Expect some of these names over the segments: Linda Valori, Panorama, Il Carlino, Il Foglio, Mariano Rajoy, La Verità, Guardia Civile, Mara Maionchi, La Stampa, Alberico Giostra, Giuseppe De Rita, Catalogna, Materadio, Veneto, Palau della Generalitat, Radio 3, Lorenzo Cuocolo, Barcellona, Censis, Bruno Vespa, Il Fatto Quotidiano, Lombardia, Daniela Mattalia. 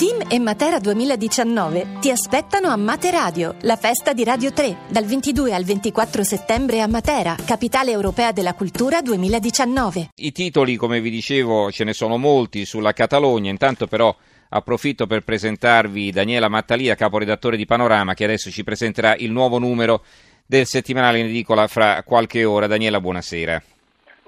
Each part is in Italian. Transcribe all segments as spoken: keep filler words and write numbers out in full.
Team e Matera duemiladiciannove ti aspettano a Materadio, la festa di Radio tre, dal ventidue al ventiquattro settembre a Matera, capitale europea della cultura duemiladiciannove. I titoli, come vi dicevo, ce ne sono molti sulla Catalogna, intanto però approfitto per presentarvi Daniela Mattalia, caporedattore di Panorama, che adesso ci presenterà il nuovo numero del settimanale in edicola fra qualche ora. Daniela, buonasera.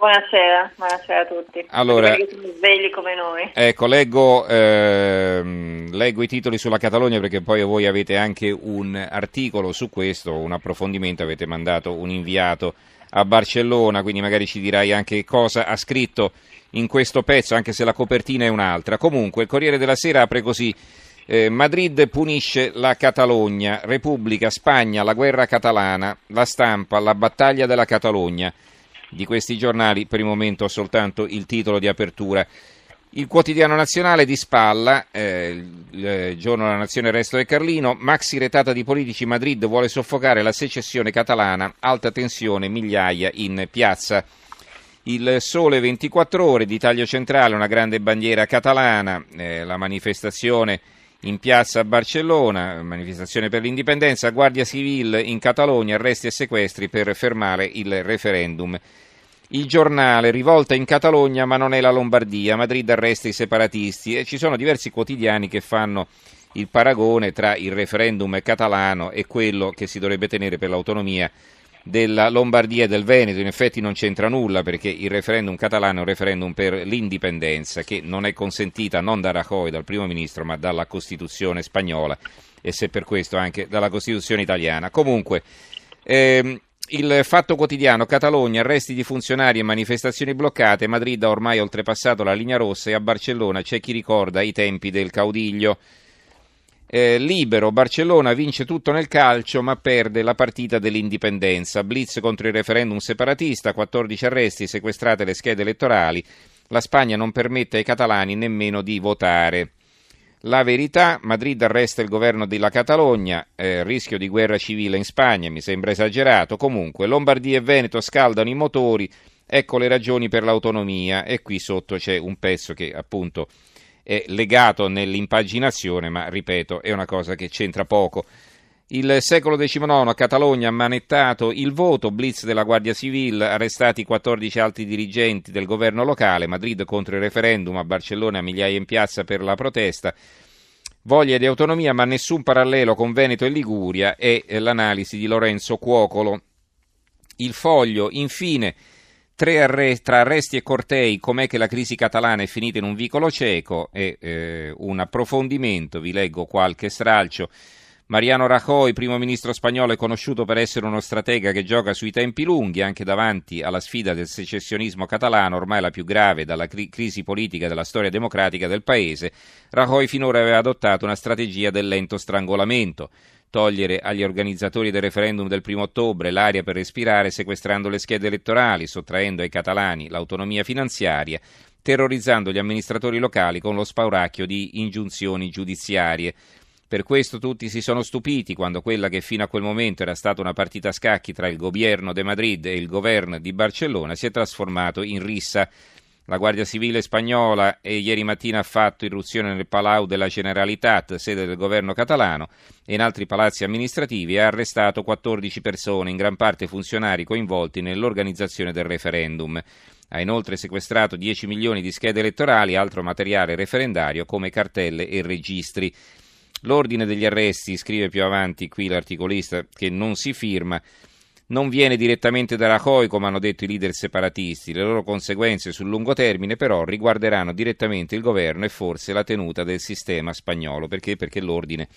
Buonasera, buonasera a tutti. Allora, svegli come noi. Ecco, leggo, ehm, leggo i titoli sulla Catalogna perché poi voi avete anche un articolo su questo, un approfondimento, avete mandato un inviato a Barcellona, quindi magari ci dirai anche cosa ha scritto in questo pezzo, anche se la copertina è un'altra. Comunque, il Corriere della Sera apre così. Eh, Madrid punisce la Catalogna, Repubblica, Spagna, la guerra catalana, La Stampa, la battaglia della Catalogna. Di questi giornali per il momento ho soltanto il titolo di apertura. Il quotidiano nazionale di spalla, eh, il eh, giorno della nazione, il resto del Carlino, maxi retata di politici, Madrid vuole soffocare la secessione catalana, alta tensione, migliaia in piazza. Il Sole ventiquattro Ore di taglio centrale, una grande bandiera catalana, eh, la manifestazione in piazza a Barcellona, manifestazione per l'indipendenza, Guardia Civile in Catalogna, arresti e sequestri per fermare il referendum. Il Giornale, rivolta in Catalogna ma non è la Lombardia, Madrid arresta i separatisti, e ci sono diversi quotidiani che fanno il paragone tra il referendum catalano e quello che si dovrebbe tenere per l'autonomia della Lombardia e del Veneto. In effetti non c'entra nulla, perché il referendum catalano è un referendum per l'indipendenza, che non è consentita non da Rajoy, dal primo ministro, ma dalla Costituzione spagnola, e se per questo anche dalla Costituzione italiana. Comunque, ehm, il Fatto Quotidiano, Catalogna, arresti di funzionari e manifestazioni bloccate, Madrid ha ormai oltrepassato la linea rossa e a Barcellona c'è chi ricorda i tempi del caudiglio. Eh, libero, Barcellona vince tutto nel calcio ma perde la partita dell'indipendenza, blitz contro il referendum separatista, quattordici arresti, sequestrate le schede elettorali, la Spagna non permette ai catalani nemmeno di votare. La Verità, Madrid arresta il governo della Catalogna, eh, rischio di guerra civile in Spagna, mi sembra esagerato. Comunque, Lombardia e Veneto scaldano i motori, ecco le ragioni per l'autonomia, e qui sotto c'è un pezzo che appunto è legato nell'impaginazione, ma ripeto, è una cosa che c'entra poco. Il Secolo diciannove, Catalogna ha manettato il voto, blitz della Guardia Civile, arrestati quattordici alti dirigenti del governo locale, Madrid contro il referendum, a Barcellona migliaia in piazza per la protesta, voglia di autonomia ma nessun parallelo con Veneto e Liguria, è l'analisi di Lorenzo Cuocolo. Il Foglio, infine, Tre arre- tra arresti e cortei, com'è che la crisi catalana è finita in un vicolo cieco, e eh, un approfondimento, vi leggo qualche stralcio. Mariano Rajoy, primo ministro spagnolo, è conosciuto per essere uno stratega che gioca sui tempi lunghi, anche davanti alla sfida del secessionismo catalano, ormai la più grave dalla cri- crisi politica della storia democratica del paese. Rajoy finora aveva adottato una strategia del lento strangolamento: togliere agli organizzatori del referendum del primo ottobre l'aria per respirare, sequestrando le schede elettorali, sottraendo ai catalani l'autonomia finanziaria, terrorizzando gli amministratori locali con lo spauracchio di ingiunzioni giudiziarie. Per questo tutti si sono stupiti quando quella che fino a quel momento era stata una partita a scacchi tra il governo de Madrid e il governo di Barcellona si è trasformato in rissa. La Guardia Civile spagnola e ieri mattina ha fatto irruzione nel Palau della Generalitat, sede del governo catalano, e in altri palazzi amministrativi, e ha arrestato quattordici persone, in gran parte funzionari coinvolti nell'organizzazione del referendum. Ha inoltre sequestrato dieci milioni di schede elettorali e altro materiale referendario come cartelle e registri. L'ordine degli arresti, scrive più avanti qui l'articolista che non si firma, non viene direttamente da Rajoy, come hanno detto i leader separatisti. Le loro conseguenze sul lungo termine però riguarderanno direttamente il governo e forse la tenuta del sistema spagnolo. Perché? Perché l'ordine,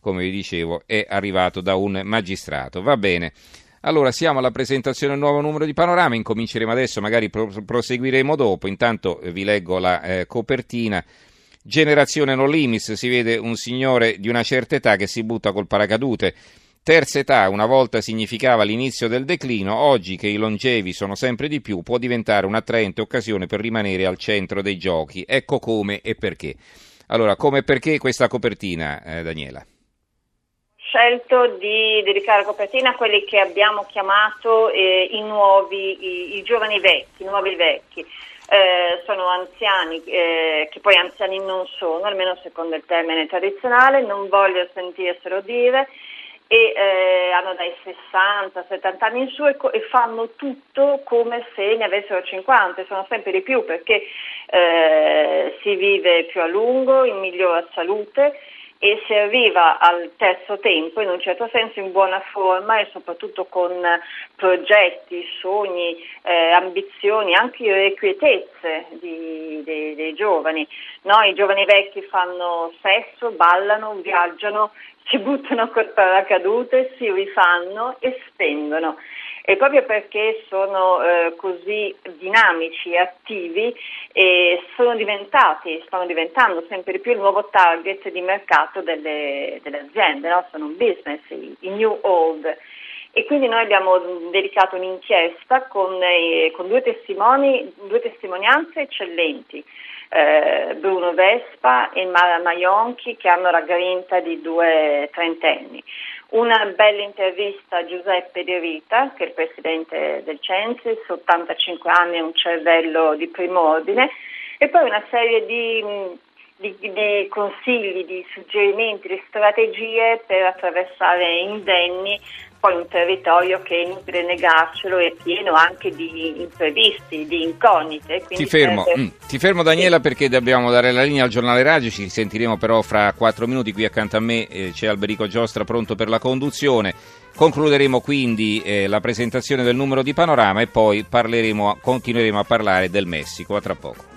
come vi dicevo, è arrivato da un magistrato. Va bene, allora siamo alla presentazione del nuovo numero di Panorama, incominceremo adesso, magari proseguiremo dopo. Intanto vi leggo la eh, copertina. Generazione No Limis, si vede un signore di una certa età che si butta col paracadute. Terza età una volta significava l'inizio del declino, oggi che i longevi sono sempre di più può diventare un'attraente occasione per rimanere al centro dei giochi. Ecco come e perché. Allora, come e perché questa copertina, eh, Daniela? Ho scelto di dedicare la copertina a quelli che abbiamo chiamato eh, i nuovi, i, i giovani vecchi, i nuovi vecchi. eh, sono anziani eh, che poi anziani non sono, almeno secondo il termine tradizionale, non voglio sentirselo dire, e eh, hanno dai sessanta settanta anni in su e, co- e fanno tutto come se ne avessero cinquanta, sono sempre di più perché eh, si vive più a lungo, in miglior salute e si arriva al terzo tempo in un certo senso in buona forma e soprattutto con progetti, sogni, eh, ambizioni, anche irrequietezze di, dei, dei giovani, no? I giovani vecchi fanno sesso, ballano, viaggiano, si buttano col paracadute, si rifanno e spendono. E proprio perché sono eh, così dinamici e attivi e sono diventati, stanno diventando sempre di più il nuovo target di mercato delle, delle aziende, no? Sono un business, i, i new old. E quindi noi abbiamo dedicato un'inchiesta con, eh, con due testimoni, due testimonianze eccellenti. Eh, Bruno Vespa e Mara Maionchi, che hanno la grinta di due trentenni. Una bella intervista a Giuseppe De Rita, che è il presidente del Censis, ottantacinque anni e un cervello di prim'ordine, e poi una serie di, di, di consigli, di suggerimenti, di strategie per attraversare indenni poi un territorio che è inutile negarcelo è pieno anche di imprevisti, di incognite. Ti fermo, per... mm, ti fermo Daniela, sì, perché dobbiamo dare la linea al giornale radio, ci risentiremo però fra quattro minuti, qui accanto a me eh, c'è Alberico Giostra pronto per la conduzione, concluderemo quindi eh, la presentazione del numero di Panorama e poi parleremo, continueremo a parlare del Messico, a tra poco.